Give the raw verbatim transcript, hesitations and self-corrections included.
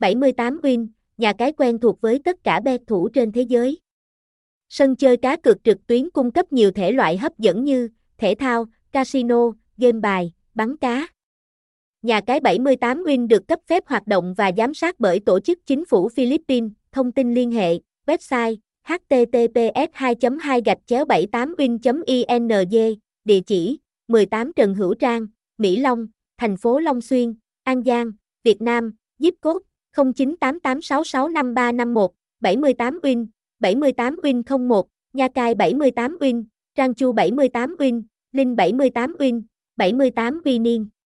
bảy mươi tám win, nhà cái quen thuộc với tất cả bet thủ trên thế giới. Sân chơi cá cược trực tuyến cung cấp nhiều thể loại hấp dẫn như thể thao, casino, game bài, bắn cá. Nhà cái bảy mươi tám win được cấp phép hoạt động và giám sát bởi Tổ chức Chính phủ Philippines. Thông tin liên hệ, website h t t p s hai chấm hai gạch chéo bảy tám win chấm i n g, địa chỉ mười tám Trần Hữu Trang, Mỹ Long, thành phố Long Xuyên, An Giang, Việt Nam, zip code không chín tám tám sáu sáu năm ba năm một, bảy mươi tám win, bảy mươi tám win không một, nhà cái bảy mươi tám win, Trang Chu bảy mươi tám win, Linh bảy mươi tám win, bảy mươi tám winning.